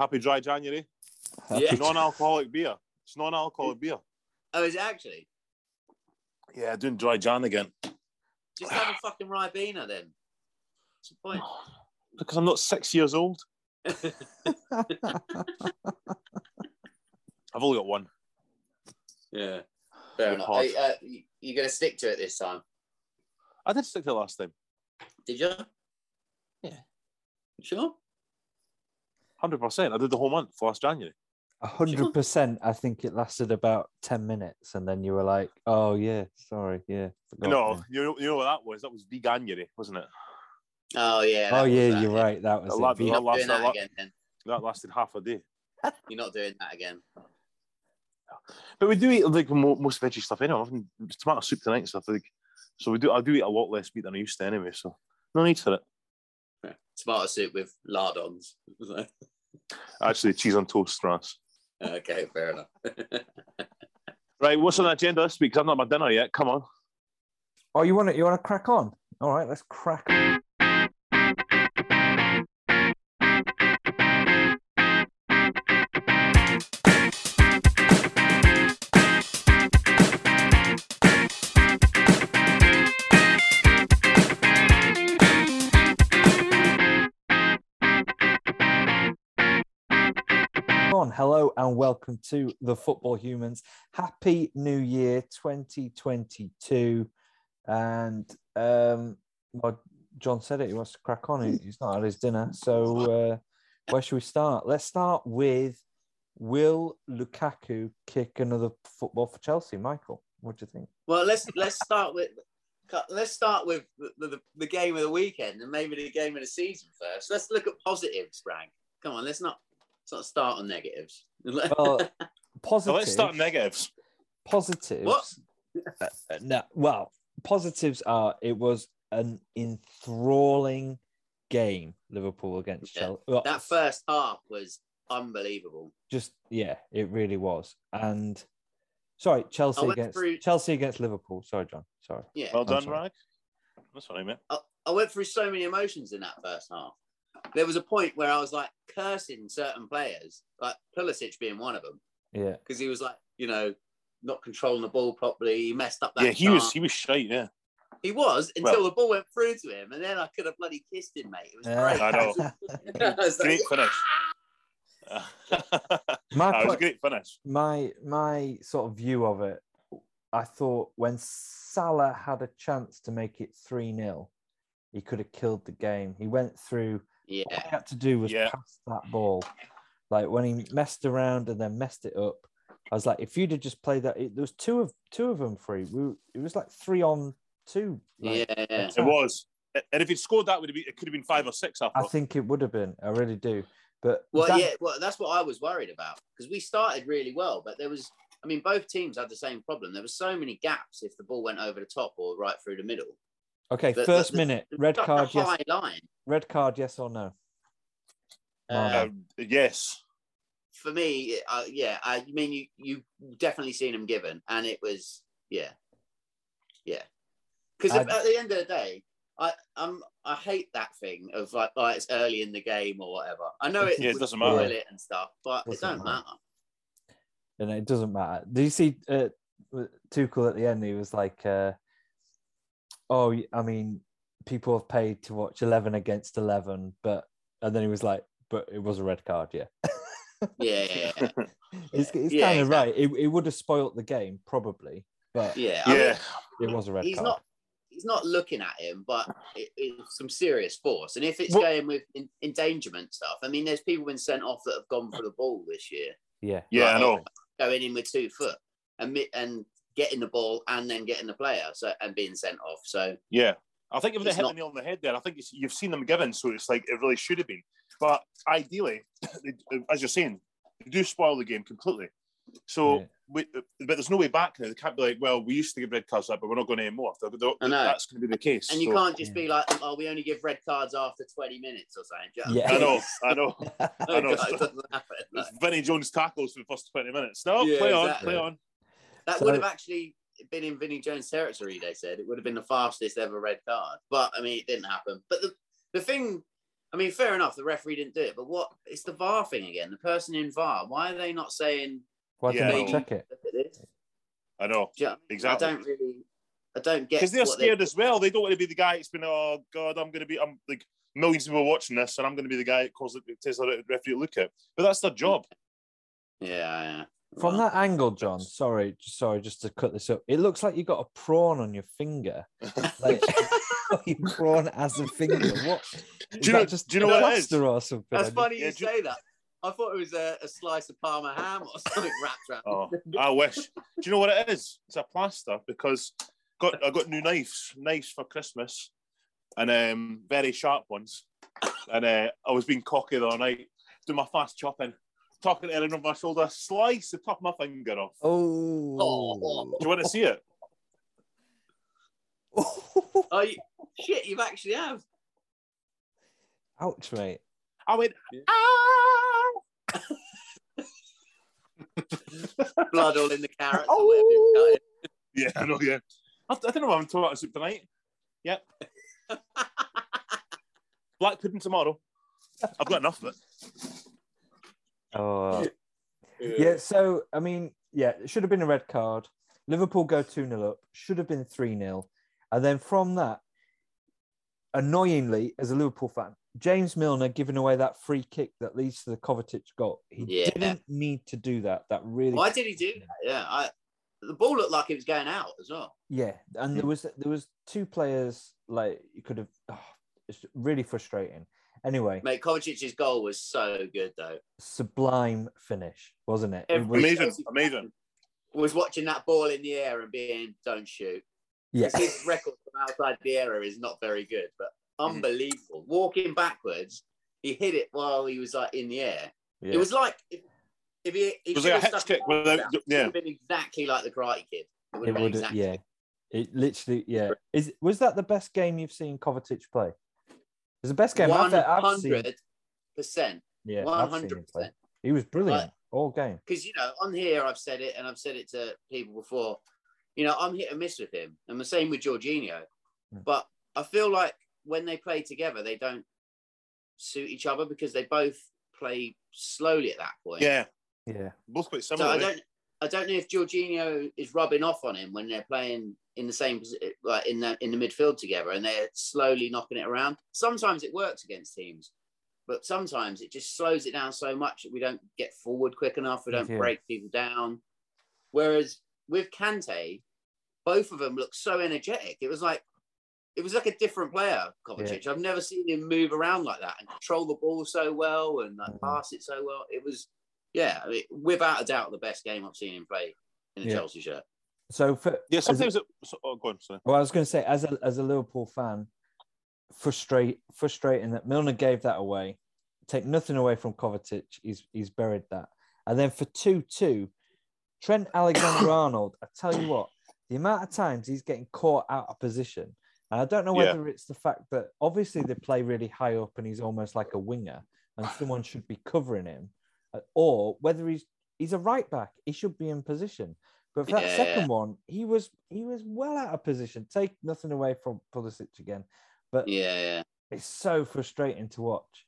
Happy Dry January. Yeah. Non-alcoholic beer. It's non-alcoholic beer. Oh, is it actually? Yeah, doing Dry Jan again. Just have a fucking Ribena then. What's the point? Because I'm not 6 years old. I've only got one. Yeah. Fair enough. You're going to stick to it this time? I did stick to it last time. Did you? Yeah. Sure? 100%. I did the whole month last January. 100%. I think it lasted about 10 minutes and then you were like, oh, yeah, sorry, yeah. No, you know what that was? That was Veganuary, wasn't it? Oh, yeah. Oh, yeah, you're right. That was it. You're not doing that again, then. That lasted half a day. You're not doing that again. But we do eat like most veggie stuff anyway. It's tomato soup tonight and stuff. Like, so I do eat a lot less meat than I used to anyway, so no need for it. Yeah. Tomato soup with lardons. Actually, cheese on toast, Strass. Okay, fair enough. Right, what's on the agenda this week? Because I've not had my dinner yet. Come on. Oh, you want to crack on? All right, let's crack on. Hello and welcome to the Football Humans. Happy New Year 2022. And well, John said it, he wants to crack on. He's not had his dinner. So where should we start? Let's start with, will Lukaku kick another football for Chelsea? Michael, what do you think? Well, let's start with the game of the weekend and maybe the game of the season first. Let's look at positives, Frank. Come on, let's not start on negatives. Well, positives. Let's start negatives. Positives. What? No. Well, positives are it was an enthralling game. Liverpool against Chelsea. Well, that first half was unbelievable. Just it really was. And sorry, Chelsea against Liverpool. Sorry, John. Sorry. Yeah. Well done, Rag. That's what I meant. I went through so many emotions in that first half. There was a point where I was like cursing certain players, like Pulisic being one of them. Yeah, because he was like, not controlling the ball properly. He messed up that. Yeah, he was shite. Yeah, he was until the ball went through to him, and then I could have bloody kissed him, mate. It was great. I know. I was great finish. That was a great finish. My sort of view of it, I thought when Salah had a chance to make it 3-0, he could have killed the game. He went through. Yeah. All he had to do was pass that ball. Like when he messed around and then messed it up, I was like, if you'd have just played that, there was two of them free. It was like 3-on-2. Like, attack. It was. And if he'd scored that, it could have been 5 or 6. I think it would have been. I really do. But that's what I was worried about because we started really well, but there was. I mean, both teams had the same problem. There were so many gaps if the ball went over the top or right through the middle. Okay, first minute, red card, yes. Line. Red card, yes or no? Yes. For me, I mean, you've definitely seen him given, and it was, yeah. Because at the end of the day, I hate that thing of like it's early in the game or whatever. I know it doesn't matter it and stuff, but it doesn't matter. And it doesn't matter. Do you see Tuchel at the end? He was like. Oh, I mean, people have paid to watch 11 against 11, and then he was like, but it was a red card, yeah. Yeah. It's kind of right. It would have spoilt the game, probably, but I mean, it was a red card. He's not looking at him, but it's some serious force. And if it's going with endangerment stuff, I mean, there's people been sent off that have gone for the ball this year. Yeah. Yeah, I know. Going in with 2 foot and getting the ball and then getting the player and being sent off. So I think if they hit the nail on the head there, I think you've seen them given, so it's like it really should have been. But ideally, as you're saying, they do spoil the game completely. So, but there's no way back now. They can't be like, well, we used to give red cards, but we're not going anymore. That's going to be the case. And you can't just be like, oh, we only give red cards after 20 minutes or something. Yeah. I know. It doesn't happen. Like. Vinnie Jones tackles for the first 20 minutes. No, play on. That would have actually been in Vinnie Jones' territory, they said. It would have been the fastest ever red card. But, I mean, it didn't happen. But the thing I mean, fair enough, the referee didn't do it, but what? It's the VAR thing again. The person in VAR, why are they not saying? Why didn't they check it? Look at this. I know. Do you know exactly. I mean? I don't get. Because they're scared as well. They don't want to be the guy that's been, oh God, I'm like millions of people watching this, and I'm going to be the guy that calls it, takes the referee to look at. But that's their job. Yeah. From that angle, John, sorry, just to cut this up, it looks like you've got a prawn on your finger. Like, your prawn as a finger. What? Do you know what it is? Or something? That's funny you say that. I thought it was a slice of Parma ham or something wrapped around. Oh, I wish. Do you know what it is? It's a plaster, because I got new knives for Christmas, and very sharp ones. And I was being cocky the other night, doing my fast chopping. Talking to Erin over my shoulder, slice the top of my finger off. Oh. Do you want to see it? Oh, shit, you actually have. Ouch, mate. I went, ah! Blood all in the carrots. Oh. Yeah, I know, yeah. I don't know why I'm talking about soup tonight. Yep. Black pudding tomorrow. I've got enough of it. Oh, yeah. So, I mean, yeah, it should have been a red card. Liverpool go 2-0 up, should have been 3-0. And then from that, annoyingly, as a Liverpool fan, James Milner giving away that free kick that leads to the Kovacic goal. He didn't need to do that. That really. Why did he do that? Yeah, the ball looked like it was going out as well. Yeah, and there was two players, like, you could have. Oh, it's really frustrating. Anyway, mate, Kovacic's goal was so good, though. Sublime finish, wasn't it? Amazing. Was watching that ball in the air and being, don't shoot. Yes. Yeah. His record from outside the area is not very good, but unbelievable. Walking backwards, he hit it while he was like in the air. Yeah. It was like if he was like a hitch kick. It would have been exactly like the Karate Kid. It would have. It literally, yeah. Was that the best game you've seen Kovacic play? It was the best game 100%, I've seen. 100%. Yeah, 100%. He was brilliant all game. Because, you know, on here I've said it, and I've said it to people before, you know, I'm hit and miss with him. And the same with Jorginho. Mm. But I feel like when they play together, they don't suit each other because they both play slowly at that point. Yeah. Both quite similar. So I don't know if Jorginho is rubbing off on him when they're playing in the same, like in the midfield together, and they're slowly knocking it around. Sometimes it works against teams, but sometimes it just slows it down so much that we don't get forward quick enough. We don't break people down. Whereas with Kante, both of them look so energetic. It was like a different player, Kovacic. Yeah. I've never seen him move around like that and control the ball so well and pass it so well. It was. Yeah, I mean, without a doubt, the best game I've seen him play in a Chelsea shirt. So sometimes. Go on. Sorry. Well, I was going to say, as a Liverpool fan, frustrating that Milner gave that away. Take nothing away from Kovacic. He's buried that, and then for 2-2, Trent Alexander Arnold. I tell you what, the amount of times he's getting caught out of position, and I don't know whether it's the fact that obviously they play really high up, and he's almost like a winger, and someone should be covering him. Or whether he's a right back, he should be in position. But for that second one, he was well out of position. Take nothing away from Pulisic again, but it's so frustrating to watch.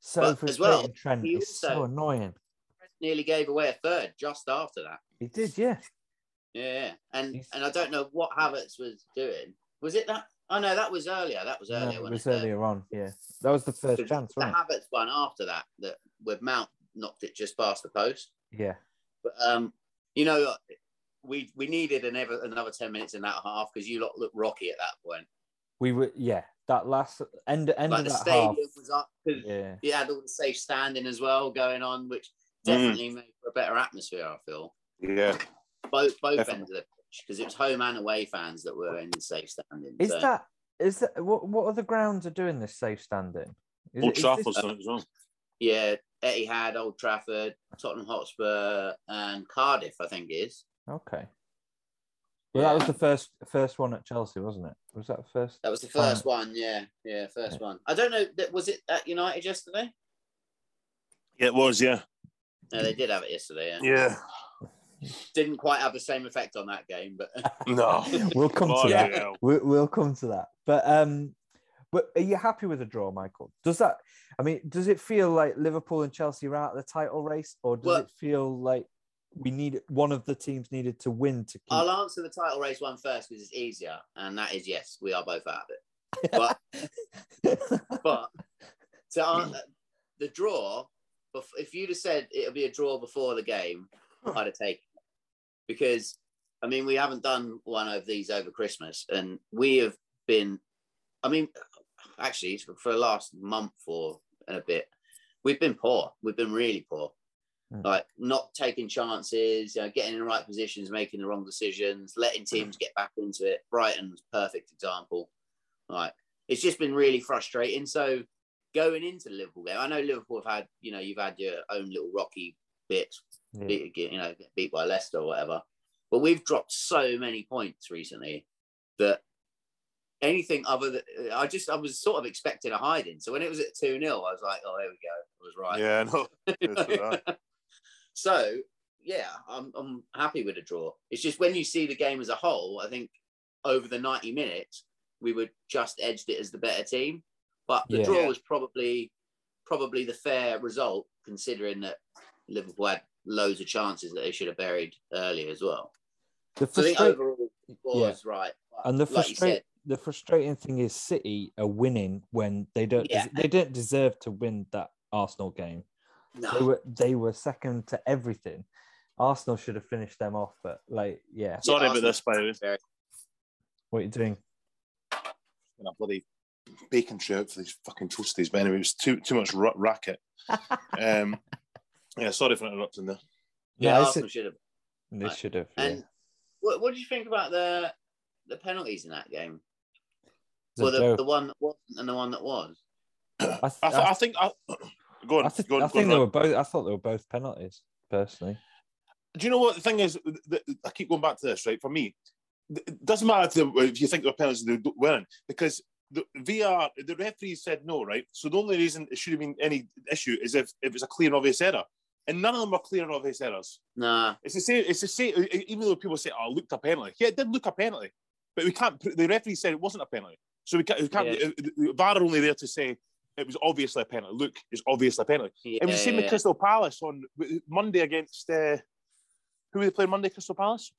So frustrating, as well, Trent. It's so annoying. Nearly gave away a third just after that. He did, yeah. Yeah, and I don't know what Havertz was doing. Was it that? Oh no, that was earlier. That was earlier on. Yeah, that was the first chance. The Havertz one after that with Mount. Knocked it just past the post. Yeah, but you know, we needed another 10 minutes in that half because you lot looked rocky at that point. We were, that last end like of the that stadium half was up because you had all the safe standing as well going on, which definitely made for a better atmosphere. I feel. Yeah, both ends of the pitch because it was home and away fans that were in the safe standing. Is that what other grounds are doing this safe standing? Old Trafford as well. Yeah. Etihad, Old Trafford, Tottenham Hotspur, and Cardiff, I think it is. Okay. Well, that was the first one at Chelsea, wasn't it? Was that the first? That was the first one, yeah. Yeah, first one. I don't know, was it at United yesterday? Yeah, it was, yeah. No, they did have it yesterday, yeah. Yeah. Didn't quite have the same effect on that game, but... No. We'll come to that. But But are you happy with a draw, Michael? Does that, I mean, does it feel like Liverpool and Chelsea are out of the title race, or does it feel like we need one of the teams needed to win to keep? I'll answer the title race one first because it's easier, and that is yes, we are both out of it. But but to answer the draw, if you'd have said it'll be a draw before the game, I'd have taken it, because I mean we haven't done one of these over Christmas, and we have been. I mean, actually, for the last month or a bit, we've been poor. We've been really poor. Like, not taking chances, you know, getting in the right positions, making the wrong decisions, letting teams get back into it. Brighton's a perfect example. Like, it's just been really frustrating. So, going into the Liverpool game, I know Liverpool have had, you know, you've had your own little rocky bits, you know, get beat by Leicester or whatever. But we've dropped so many points recently that anything other than I was sort of expecting a hiding. So when it was at 2-0, I was like, oh, there we go. I was right. Yeah, no. It's right. So yeah, I'm happy with a draw. It's just when you see the game as a whole, I think over the 90 minutes, we were just edged it as the better team. But the draw was probably the fair result, considering that Liverpool had loads of chances that they should have buried earlier as well. So I think overall the score was right. And the like you said, the frustrating thing is City are winning when they don't. They don't deserve to win that Arsenal game. No. They were second to everything. Arsenal should have finished them off, but Sorry about this, by the way. What are you doing? I'm a bloody bacon tray out for these fucking toasties, but anyway, it was too much racket. Yeah, sorry for interrupting there. Yeah, Arsenal should have. They should have. And what do you think about the penalties in that game? Well, the one that wasn't and the one that was. I thought they were both penalties, personally. Do you know what the thing is? I keep going back to this, right? For me, it doesn't matter if you think they're penalties or they weren't, because the referee said no, right? So the only reason it should have been any issue is if it's a clear and obvious error. And none of them are clear and obvious errors. Nah. It's the same, even though people say, oh, it looked a penalty. Yeah, it did look a penalty. But the referee said it wasn't a penalty. So we can't VAR are only there to say it was obviously a penalty. Look, it's obviously a penalty. Yeah, it was the same with Crystal Palace on Monday against, who were they playing Monday, Crystal Palace?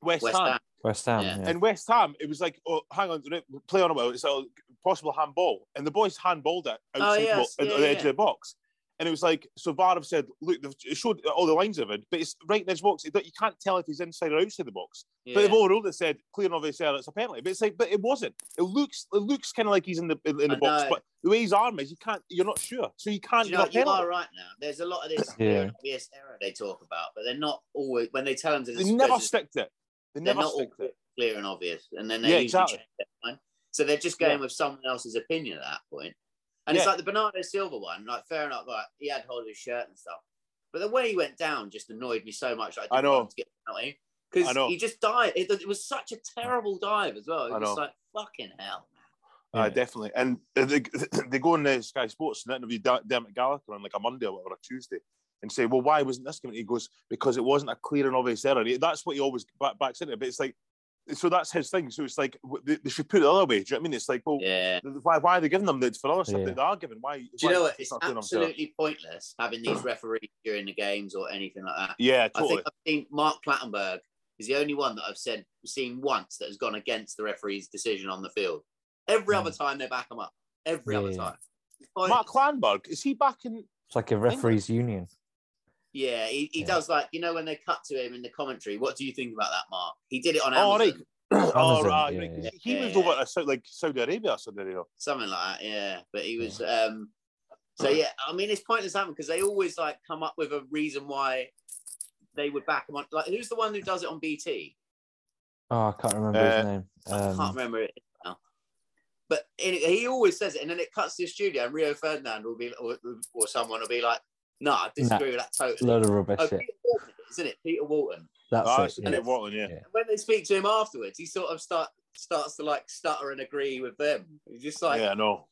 West Ham. West Ham, yeah. And West Ham, it was like, oh, hang on, play on a while. It's a possible handball. And the boys handballed it outside the edge of the box. And it was like, so VAR have said, look, they've showed all the lines of it, but it's right in this box. You can't tell if he's inside or outside the box. Yeah. But they've overruled it, said clear and obvious error. It's a penalty, but it's like, but it wasn't. It looks kind of like he's in the box, but the way his arm is, you're not sure, so you can't. You are right now. There's a lot of this clear and obvious error they talk about, but they're not always when they tell them to. They never stick to it. They're not all clear and obvious, and then they usually change their mind. So they're just going with someone else's opinion at that point. And it's like the Bernardo Silva one, like fair enough, like he had hold of his shirt and stuff. But the way he went down just annoyed me so much. I didn't want to get a penalty because he just died. It was such a terrible dive as well. It was like fucking hell, man. Definitely. And they go on the Sky Sports and interview Dermot Gallagher on like a Monday or whatever, a Tuesday, and say, "Well, why wasn't this given?" He goes, "Because it wasn't a clear and obvious error." That's what he always backs into. But it's like. So that's his thing. So it's like they should put it the other way. Do you know what I mean? It's like, well, why are they giving them for other stuff that they are giving? Why? Do you know what? It's absolutely pointless having these referees during the games or anything like that. Yeah, totally. I think I've seen Mark Plattenberg is the only one that I've seen once that has gone against the referee's decision on the field. Every other time they back him up. Every other time. Mark Plattenberg, is he back in? It's like a referees union. Yeah, he does, like, you know, when they cut to him in the commentary, what do you think about that, Mark? He did it on Amazon. Oh, right. He moved over to like Saudi Arabia or something like that, yeah. But he was... So, yeah, I mean, it's pointless having because they always, like, come up with a reason why they would back him on. Like, who's the one who does it on BT? Oh, I can't remember his name. I can't remember it now. But he always says it, and then it cuts to the studio, and Rio Ferdinand will be... Or someone will be like, no, I disagree with that totally. Load of rubbish shit. Peter Walton, isn't it? Peter Walton. That's it. Peter Walton, yeah. And when they speak to him afterwards, he sort of starts to like stutter and agree with them. He's just like, yeah, no,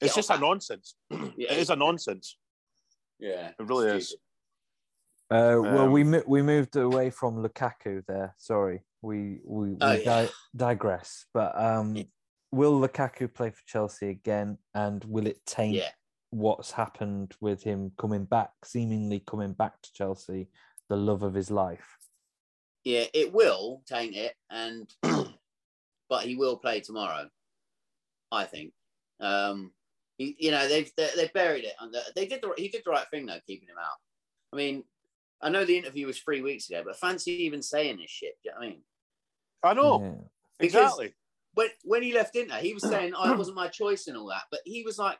it's just a nonsense. It is a nonsense. Yeah, it really is. Well, we moved away from Lukaku there. Sorry, we digress. But will Lukaku play for Chelsea again, and will it taint what's happened with him coming back, seemingly coming back to Chelsea, the love of his life? Yeah, it will taint it, and but he will play tomorrow, I think. You know, they've buried it. They did he did the right thing though, keeping him out. I mean, I know the interview was 3 weeks ago, but fancy even saying this shit. Do you know what I mean? I know. Yeah. Because exactly. When he left Inter, he was saying, oh, it wasn't my choice and all that. But he was like,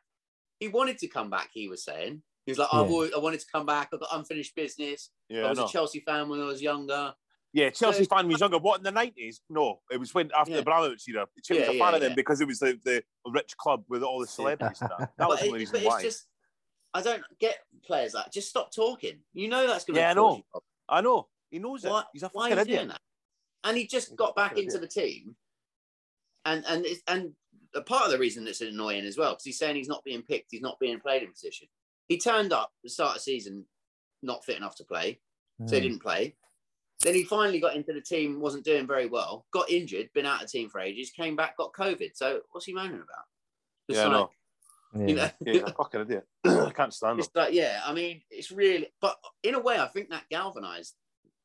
he wanted to come back, he was saying. He was like, I wanted to come back. I've got unfinished business. Yeah, I was a Chelsea fan when I was younger. Yeah, Chelsea fan when he was younger. What, in the 90s? No, it was when after the Abramovich era. Chelsea was a fan of them because it was the rich club with all the celebrities and that. That was the reason why. It's just, I don't get players like, just stop talking. You know that's going to be a problem. I know. He knows it. He's a fucking idiot. And he just got back into the team. And a part of the reason that's annoying as well, because he's saying he's not being picked, he's not being played in position. He turned up at the start of the season not fit enough to play, so he didn't play. Then he finally got into the team, wasn't doing very well, got injured, been out of the team for ages, came back, got COVID. So what's he moaning about? Just you know? Yeah, fucking idiot. I can't stand it. Like, yeah, I mean, it's really... But in a way, I think that galvanised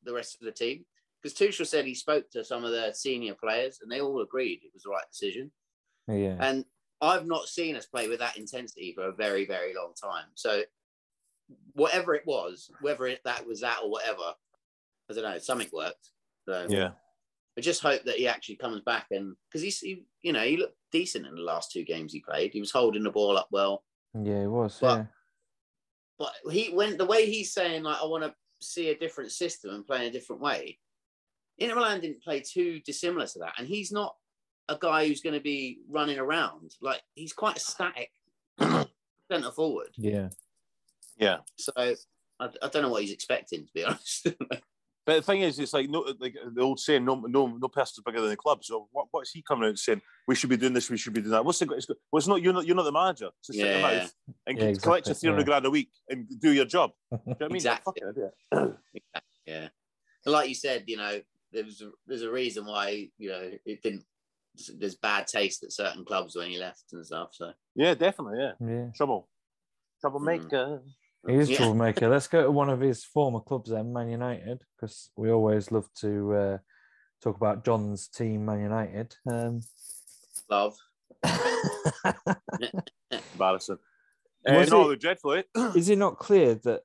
the rest of the team. Because Tuchel said he spoke to some of the senior players and they all agreed it was the right decision. Yeah. And I've not seen us play with that intensity for a very, very long time. So whatever it was, whether that was that or whatever, I don't know, something worked. So yeah. I just hope that he actually comes back and... Because he, you know, he looked decent in the last two games he played. He was holding the ball up well. Yeah, he was, But he went, the way he's saying, like, I want to see a different system and play in a different way, Inter Milan didn't play too dissimilar to that. And he's not a guy who's going to be running around. Like, he's quite a static centre forward. Yeah. Yeah. So, I don't know what he's expecting, to be honest. But the thing is, it's like the old saying, no person's bigger than the club. So what is he coming out saying? We should be doing this, we should be doing that. What's the... Well, it's not, you're not the manager. So sit in the mouth and collect your 300 grand a week and do your job. Do you know what I mean? Exactly. Yeah. Like you said, you know, there's a reason why, you know, it didn't... There's bad taste at certain clubs when he left and stuff. So yeah, definitely, yeah. Troublemaker. He is troublemaker. Let's go to one of his former clubs then, Man United, because we always love to talk about John's team, Man United. Love. Embarrassing. Dreadful. Is it not clear that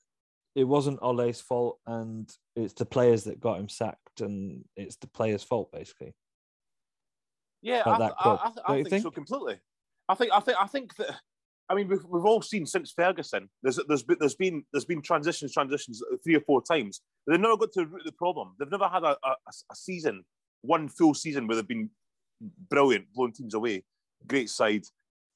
it wasn't Ole's fault and it's the players that got him sacked and it's the players' fault, basically? Yeah, I think so completely. I think that... I mean, we've all seen since Ferguson, there's been transitions 3 or 4 times. They've never got to the root of the problem. They've never had a season, one full season where they've been brilliant, blowing teams away, great side,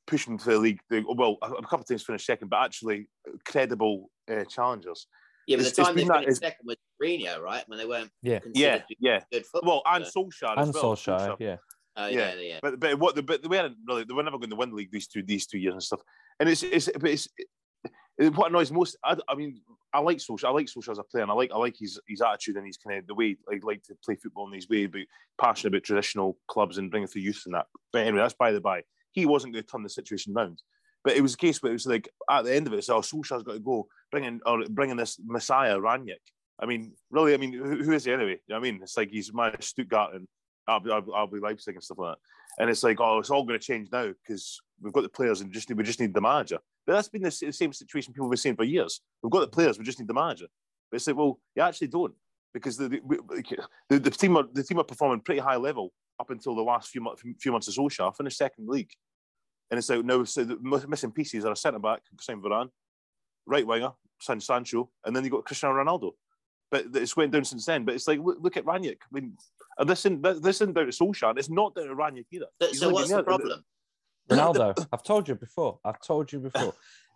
pushing for the league. Well, a couple of teams finished second, but actually credible challengers. Yeah, but the time they finished second was Mourinho, right? When they weren't considered good football. Well, and Solskjaer as well. Solskjaer, yeah. Oh, yeah. But what they weren't really... They were never going to win the league these two years and stuff. And it's what annoys most. I mean, I like Solskjaer. I like Solskjaer as a player, and I like his attitude and his kind of the way like to play football in his way, but passionate about traditional clubs and bringing through youth and that. But anyway, that's by the by. He wasn't going to turn the situation round. But it was a case where it was like at the end of it, it's like, Solskjaer's got to go, bringing this messiah Ranieri. I mean, really, who is he anyway? You know what I mean, it's like he's my Stuttgart and I'll be Leipzig and stuff like that, and it's like, oh, it's all going to change now because we've got the players and we just need the manager. But that's been the same situation people have been saying for years. We've got the players, we just need the manager. But it's like, well, you actually don't, because the team are performing pretty high level up until the last few months of Solskjaer. Finished second in the league, and it's like now, so the missing pieces are a centre back, Varane, right winger, Sancho, and then you have got Cristiano Ronaldo. But it's went down since then. But it's like, look at Ranieri. I mean, and this isn't down to Solskjaer. And it's not down to Ranieri either. So what's the problem? Ronaldo, I've told you before.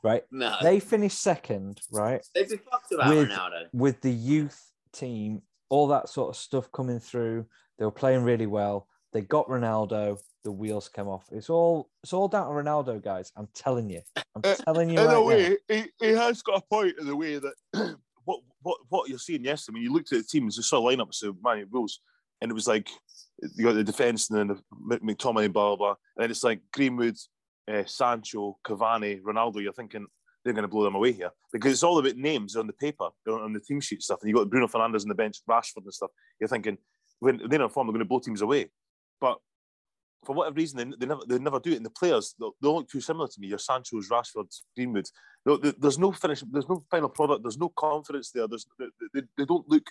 Right? No. They finished second, right? They've been fucked about Ronaldo. With the youth team, all that sort of stuff coming through. They were playing really well. They got Ronaldo. The wheels came off. It's all down to Ronaldo, guys. I'm telling you. In a way, he has got a point in the way that... What you're seeing yesterday, I mean, you looked at the teams, you saw lineups of Man Wolves, and it was like you got the defence and then the McTominay, blah, blah, blah. And then it's like Greenwood, Sancho, Cavani, Ronaldo. You're thinking they're going to blow them away here because it's all about names on the paper, on the team sheet stuff. And you've got Bruno Fernandes on the bench, Rashford and stuff. You're thinking when they're in form, they're going to blow teams away. But for whatever reason, they never do it. And the players, they look too similar to me. Your Sancho's, Rashford's, Greenwood's. There's no finish. There's no final product. There's no confidence there. They don't look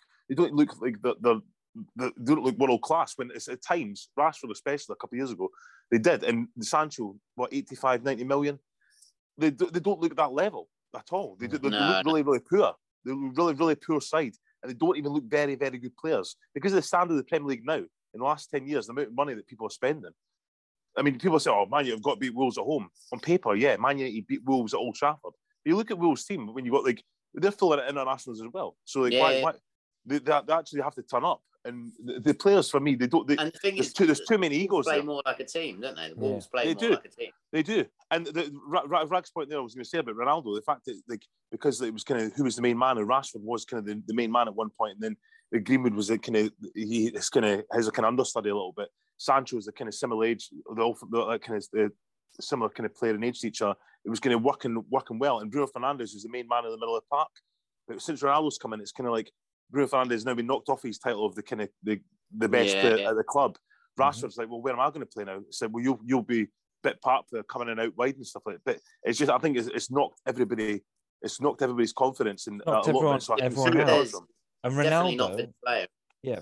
like they don't look world class. When it's at times, Rashford especially a couple of years ago, they did. And Sancho, what 85, 90 million? They don't look at that level at all. They look really, really poor. They're really, really poor side, and they don't even look very, very good players because of the standard of the Premier League now. In the last 10 years, the amount of money that people are spending. I mean, people say, oh, Man Utd have got to beat Wolves at home. On paper, yeah, Man Utd beat Wolves at Old Trafford. But you look at Wolves' team, when you've got, like, they're full of internationals as well. So, like, why they actually have to turn up. And the players, for me, they don't... They, and the thing there's too many egos play there. More like a team, don't they? The Wolves play more like a team. They do. And the Rag's point there I was going to say about Ronaldo, the fact that, like, because it was kind of who was the main man and Rashford was kind of the main man at one point, and then Greenwood was the kind of has a kind of understudy a little bit. Sancho is the kind of similar age, the similar kind of player in age to each other. It was kind of working well, and Bruno Fernandes was the main man in the middle of the park. But since Ronaldo's come in, it's kind of like Bruno Fernandes has now been knocked off his title of the kind of the best at the club. Rashford's like, well, where am I going to play now? He said, well, you'll be bit part player coming in out wide and stuff like that. But it's just I think it's knocked everybody. It's knocked everybody's confidence and a lot of it. So and Ronaldo, not been player. Yeah,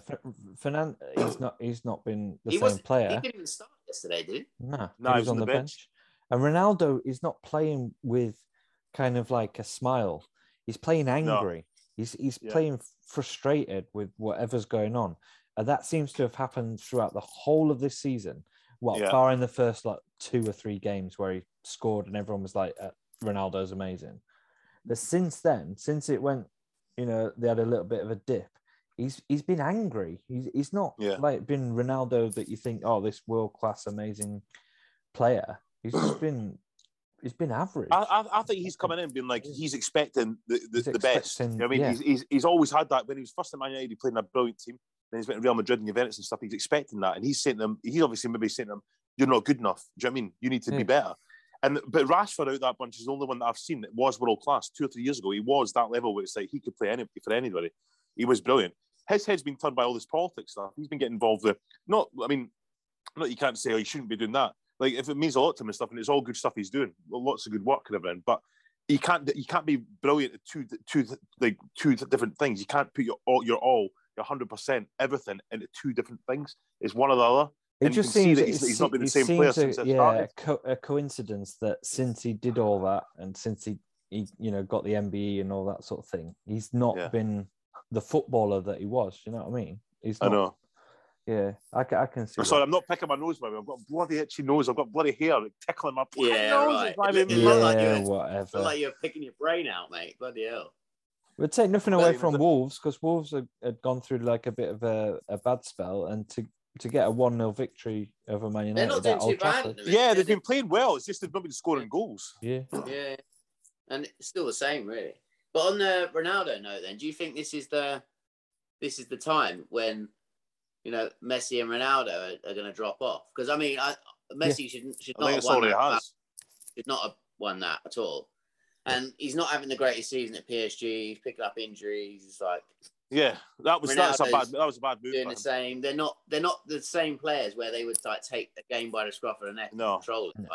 Fernandes, he's not been the same player. He didn't even start yesterday, did he? No, he was on the bench. And Ronaldo is not playing with kind of like a smile. He's playing angry. No. He's playing frustrated with whatever's going on, and that seems to have happened throughout the whole of this season. Well, barring the first like 2 or 3 games where he scored and everyone was like, "Ronaldo's amazing." But since then, since it went, you know, they had a little bit of a dip. He's been angry. He's not like been Ronaldo that you think, oh, this world class amazing player. He's just been average. I think he's coming in being like he's expecting the best. You know what I mean, he's always had that. When he was first at Man United, he played in a brilliant team. Then he's went to Real Madrid and Juventus and stuff. He's expecting that, and he's saying to them, he's obviously maybe saying to them, "You're not good enough. Do you know what I mean? You need to be better." But Rashford out that bunch is the only one that I've seen that was world class 2 or 3 years ago. He was that level where it's like he could play for anybody. He was brilliant. His head's been turned by all this politics stuff. He's been getting involved with not you can't say oh you shouldn't be doing that. Like if it means a lot to him and stuff, and it's all good stuff he's doing, lots of good work and everything. But you can't be brilliant at two different things. You can't put your 100%, everything into 2 different things. It's one or the other. It and just seems that he's not been the same player since it started. A coincidence that since he did all that and since he got the MBE and all that sort of thing, he's not been the footballer that he was. You know what I mean? He's not, I know. Yeah, I can see. Sorry, I'm not picking my nose, baby. I've got a bloody itchy nose. I've got bloody hair tickling my bloody nose. Right. It looks like you're picking your brain out, mate. Bloody hell. We'd take nothing away from Wolves because Wolves had gone through like a bit of a bad spell and to get a 1-0 victory over Man United. They're not doing too bad. Yeah, they've been playing well. It's just they've not been scoring goals. Yeah. And it's still the same, really. But on the Ronaldo note, then, do you think this is the time when Messi and Ronaldo are going to drop off? Because Messi should not have won that at all. And he's not having the greatest season at PSG. He's picking up injuries. It's like. Yeah, that was a bad move. Doing the same, they're not the same players where they would like take the game by the scruff of the neck and control it.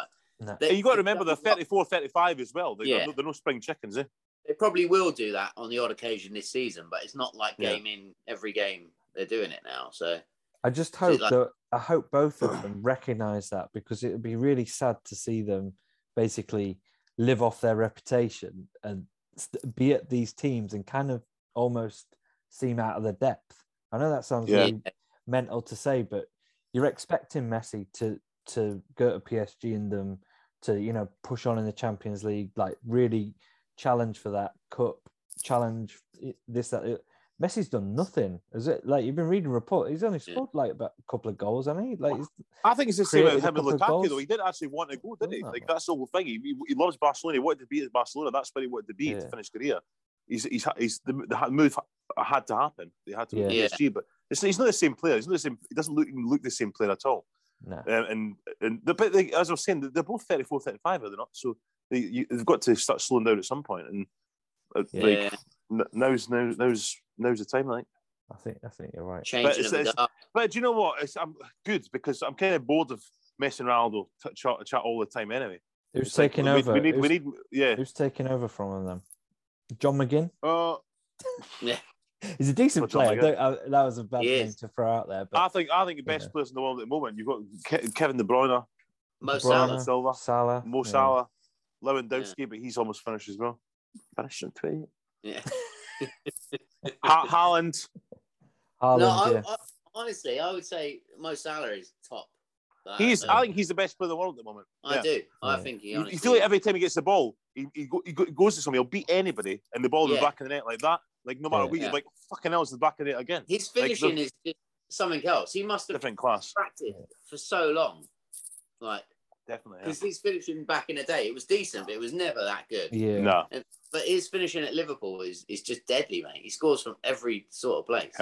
But you got to remember they're 34, 35 as well. They're no spring chickens, eh? They probably will do that on the odd occasion this season, but it's not like game in every game they're doing it now. So I just hope that both of them recognise that because it would be really sad to see them basically live off their reputation and be at these teams and kind of almost. Seem out of the depth. I know that sounds really mental to say, but you're expecting Messi to go to PSG and them to push on in the Champions League, like really challenge for that cup, challenge this that. Messi's done nothing, is it? Like you've been reading reports, he's only scored like about a couple of goals, hasn't he? Like I think it's the same with him and Lukaku though. He did actually want to go, didn't he? Like that's the whole thing. He loves Barcelona. He wanted to be at Barcelona. That's where he wanted to be to finish career. He's the move had to happen. They had to PSG, but He's not the same player. He's not the same. He doesn't look the same player at all. No. But as I was saying, they're both 34, 35, are they not? So they've got to start slowing down at some point. And now's the time, I think. I think you're right. But do you know what? I'm good because I'm kind of bored of Messi and Ronaldo chat all the time anyway. Who's taking over? We need. Who's taking over from them? John McGinn. Yeah. He's a decent player. That was a bad thing to throw out there. But I think the best players in the world at the moment. You've got Kevin De Bruyne, Mo Salah, Lewandowski, but he's almost finished as well. Finished in 28. Yeah. Haaland. Honestly, I would say Mo Salah is top. I think he's the best player in the world at the moment. I think he honestly. You feel like every time he gets the ball, he goes to somebody, he'll beat anybody, and the ball will be back in the net like that. Like, no matter what, he's like, fucking hell, it's the back of it again. His finishing is just something else. He must have different class. Practiced for so long. Like, definitely. Because his finishing back in the day, it was decent, but it was never that good. Yeah. No. But his finishing at Liverpool is just deadly, mate. He scores from every sort of place.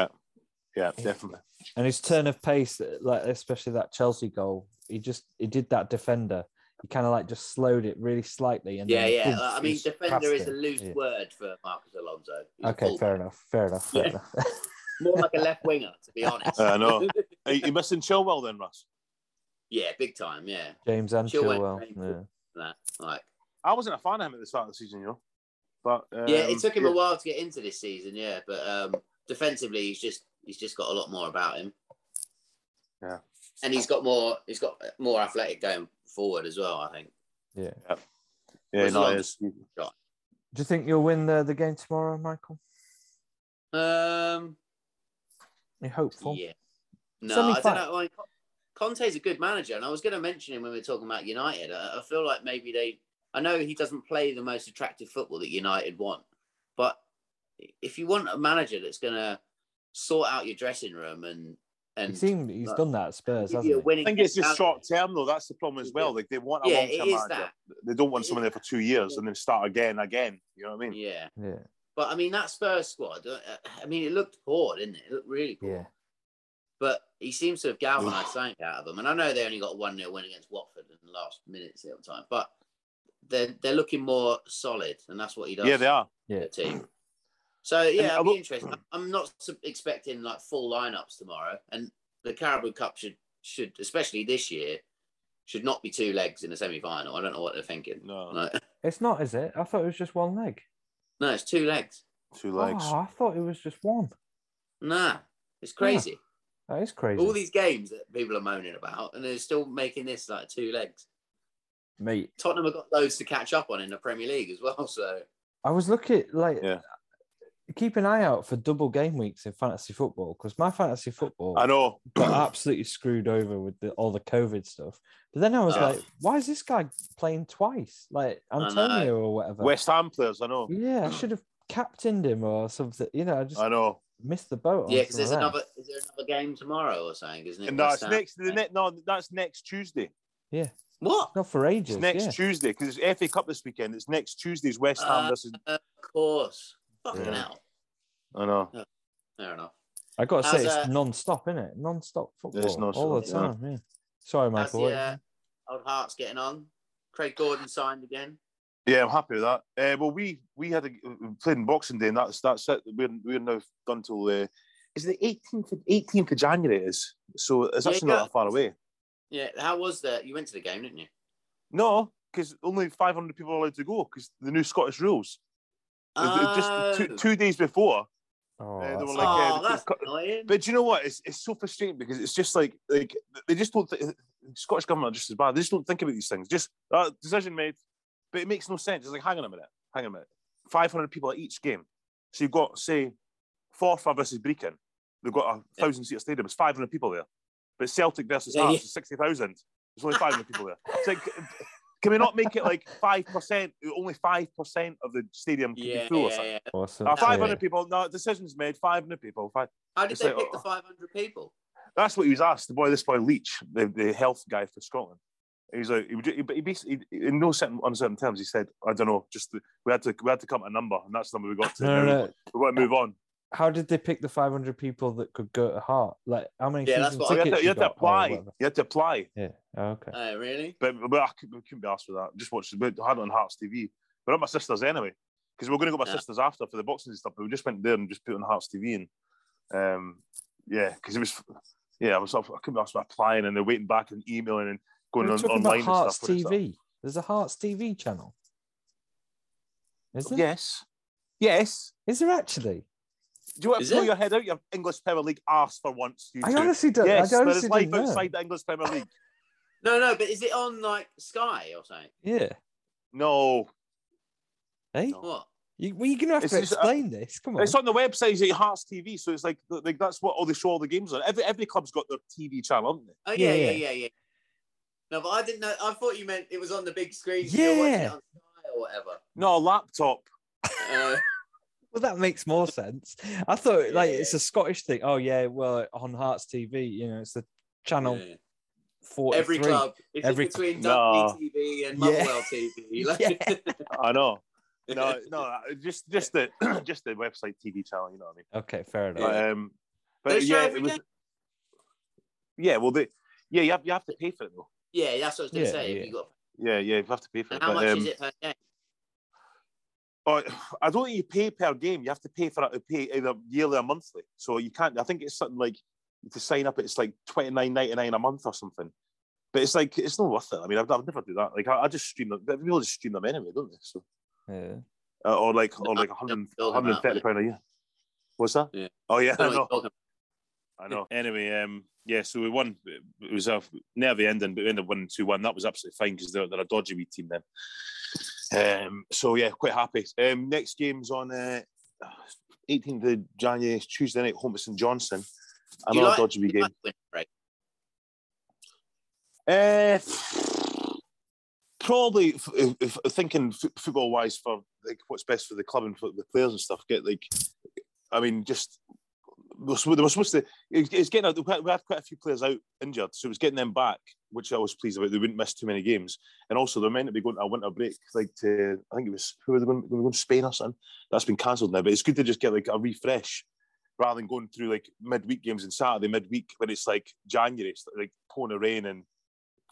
Yeah, definitely. And his turn of pace, like especially that Chelsea goal, he did that defender. He kind of like just slowed it really slightly. And then I mean, defender is a loose word for Marcos Alonso. He's fair enough. More like a left winger, to be honest. I know. You missing Chilwell then, Russ? Yeah, big time, yeah. James and Chilwell. Yeah. Like, I wasn't a fan of him at the start of the season, you know. But, it took him a while to get into this season, But defensively, he's just got a lot more about him. Yeah. And he's got more athletic going forward as well, I think. Yeah, nice. No, do you think you'll win the game tomorrow, Michael? You're hopeful. Yeah. No, I don't know. Like, Conte's a good manager, and I was going to mention him when we were talking about United. I feel like maybe I know he doesn't play the most attractive football that United want, but if you want a manager that's going to sort out your dressing room and he's done that at Spurs, hasn't he? I think it's just short term, though. That's the problem as well. Like, they want a long term manager. That. They don't want someone there for 2 years and then start again. You know what I mean? Yeah. But I mean, that Spurs squad, I mean, it looked poor, didn't it? It looked really poor. Yeah. But he seems to have galvanised something out of them. And I know they only got 1-0 win against Watford in the last minutes of the time, but they're looking more solid, and that's what he does. Yeah, they are. Yeah. The team. So, yeah, it'll be interesting. I'm not expecting, like, full lineups tomorrow. And the Carabao Cup should, especially this year, should not be two legs in the semi-final. I don't know what they're thinking. No. Like, it's not, is it? I thought it was just one leg. No, it's two legs. Oh, I thought it was just one. Nah, it's crazy. Yeah, that is crazy. All these games that people are moaning about, and they're still making this, like, two legs. Mate. Tottenham have got loads to catch up on in the Premier League as well, so... I was looking, like... Yeah. Keep an eye out for double game weeks in fantasy football, because my fantasy football, I know, got absolutely screwed over with all the COVID stuff. But then I was like, why is this guy playing twice? Like Antonio or whatever. West Ham players, I know. Yeah, I should have captained him or something. You know, I missed the boat. Yeah, because is there another game tomorrow or something? Isn't it? That's next Tuesday. Yeah. What? Not for ages. It's next Tuesday, because it's FA Cup this weekend. It's next Tuesday's West Ham versus. Of course. Fucking hell. I know. Fair enough. I got to say, it's non-stop, isn't it? Non-stop football all the time. Yeah. Sorry, Michael. Yeah, old Hearts getting on. Craig Gordon signed again. Yeah, I'm happy with that. Well, we had played in Boxing Day, and that's it. We're now done till is it the 18th of January? It is, so it's actually not that far away. Yeah. How was that? You went to the game, didn't you? No, because only 500 people are allowed to go because the new Scottish rules. Just two days before, they were like, that's annoying. But do you know what? It's so frustrating because it's just like they just don't. The Scottish government are just as bad. They just don't think about these things. Just decision made, but it makes no sense. It's like, hang on a minute. 500 people at each game, so you've got, say, Forfar versus Brecon. They've got 1,000 seat stadium. It's 500 people there, but Celtic versus Hearts is 60,000. There's only 500 people there. It's like. Can we not make it like 5%? Only 5% of the stadium can be full or something. Yeah. Awesome. 500 people. No, decisions made. 500 people. How did they pick the 500 people? That's what he was asked. This boy Leach, the health guy for Scotland. He was like, he basically, in no uncertain terms, he said, I don't know. Just we had to come to a number, and that's the number we got to. We got to move on. how did they pick the 500 people that could go to Heart? Like, how many? Yeah, that's what you had to apply. Yeah. Oh, okay. Really? But I couldn't be asked for that. Just watched. We had it on Hearts TV. We're at my sister's anyway, because we were going to go to my sister's after for the boxing and stuff. But we just went there and just put it on Hearts TV, and yeah, because it was I couldn't be asked for applying and they're waiting back and emailing and going on online about Hearts and stuff. TV. There's a Hearts TV channel. Is there? Yes. Yes. Is there actually? Do you want to pull your head out your English Premier League arse for once? I honestly don't. Yes, I honestly there is life outside the English Premier League. No, but is it on like Sky or something? Yeah. No. Hey? No. What? You're going to have to explain this. Come on. It's on the website. It's like Hearts TV, so it's like that's what all they show all the games on. Every club's got their TV channel, haven't they? Oh yeah. No, but I didn't know. I thought you meant it was on the big screen. So you're watching it on Sky or whatever. No, laptop. Well, that makes more sense. I thought it's a Scottish thing. Oh yeah, well on Hearts TV, it's the channel 43. Every club. It's between Dundee TV and Motherwell TV. I know. No, just the website TV channel. You know what I mean? Okay, fair enough. But well, you have to pay for it though. Yeah, that's what I was going to say. You have to pay for it. How much is it per day? Oh, I don't think you pay per game. You have to pay for it to pay either yearly or monthly. So you can't. I think it's something like to sign up. It's like $29.99 a month or something. But it's like it's not worth it. I mean, I'd never do that. Like I just stream them. People just stream them anyway, don't they? So or like £130 a year. What's that? Yeah. Oh yeah, I know. Anyway, so we won. It was a nervy ending, but we ended up winning 2-1. That was absolutely fine because they're a dodgy wee team then. So yeah, quite happy. Next game's on 18th of January, Tuesday night, home to St Johnstone. Another dodgy game. Right. Probably if thinking football wise for like what's best for the club and for the players and stuff. We had quite a few players out injured, so it was getting them back, which I was pleased about. They wouldn't miss too many games, and also they're meant to be going to a winter break. I think it was who were they going to Spain or something. That's been cancelled now, but it's good to just get like a refresh rather than going through like midweek games and Saturday midweek when it's like January, it's like pouring a rain and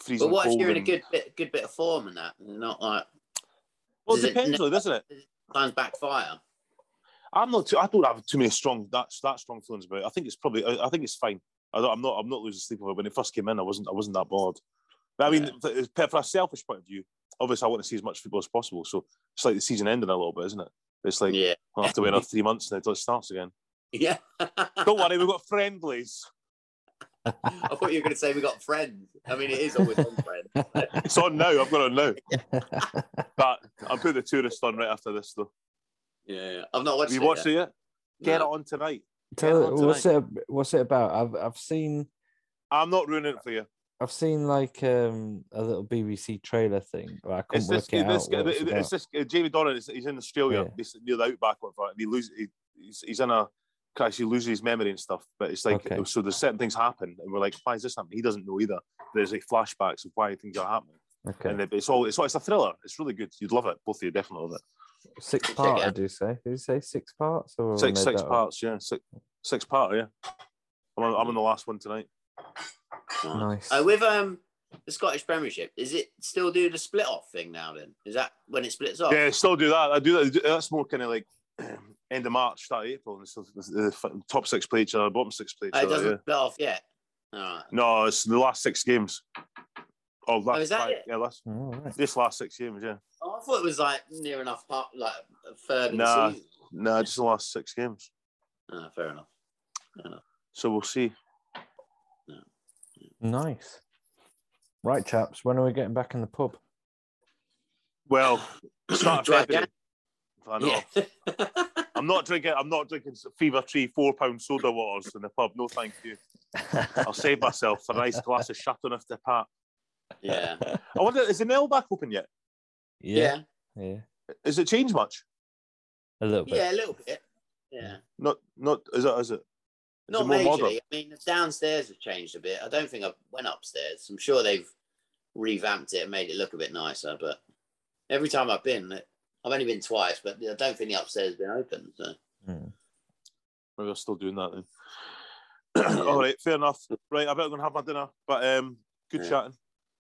freezing. But what if you're in a good bit of form and that, and not like? Well, it depends, doesn't it? Plans backfire. I don't have too many strong feelings about it. I think it's fine. I'm not losing sleep over it. When it first came in, I wasn't that bored. But I mean, for a selfish point of view, obviously I want to see as much football as possible. So it's like the season ending a little bit, isn't it? It's like I have to wait another 3 months until it starts again. Yeah. Don't worry, we've got friendlies. I thought you were going to say we got friends. I mean, it is always on friends. It's on now. I've got it on now. But I'll put the tourist on right after this though. Yeah, I've not watched it. You watched it yet? Get it on tonight. What's it about? I've seen. I'm not ruining it for you. I've seen like a little BBC trailer thing. I couldn't work it out. It's this Jamie Dornan. He's in Australia, near the outback, whatever. And he loses his memory and stuff. But it's like so there's certain things happen, and we're like, why is this happening? He doesn't know either. There's like flashbacks of why things are happening. Okay, and it's a thriller. It's really good. You'd love it. Both of you definitely love it. 6-part, I do say. Did you say 6 parts? Or six parts, yeah. Six-part, yeah. I'm on the last one tonight. Nice. With the Scottish Premiership, is it still doing the split-off thing now then? Is that when it splits off? Yeah, still do that. I do that. That's more kind of like end of March, start of April. And so the top 6 play each other, bottom 6 play each other. It doesn't split off yet? All right. No, it's the last 6 games. Is that it? Yeah, this last 6 games, yeah. Oh, I thought it was like near enough, like a third of the season. No, just the last 6 games. Oh, fair enough. So we'll see. No. Nice. Right, chaps, when are we getting back in the pub? Well, start of February. I know. Yeah. I'm not drinking Fever Tree £4 soda waters in the pub. No, thank you. I'll save myself for a nice glass of Chateauneuf de Pape. Yeah. I wonder, is the nail back open yet? Yeah. Has it changed much? A little bit. Yeah, a little bit. Yeah. Not is it? Not majorly. I mean, the downstairs have changed a bit. I don't think I went upstairs. I'm sure they've revamped it and made it look a bit nicer. But every time I've been, I've only been twice. But I don't think the upstairs has been open. So. Maybe they're still doing that then. All right, fair enough. Right, I better go and have my dinner. But good chatting.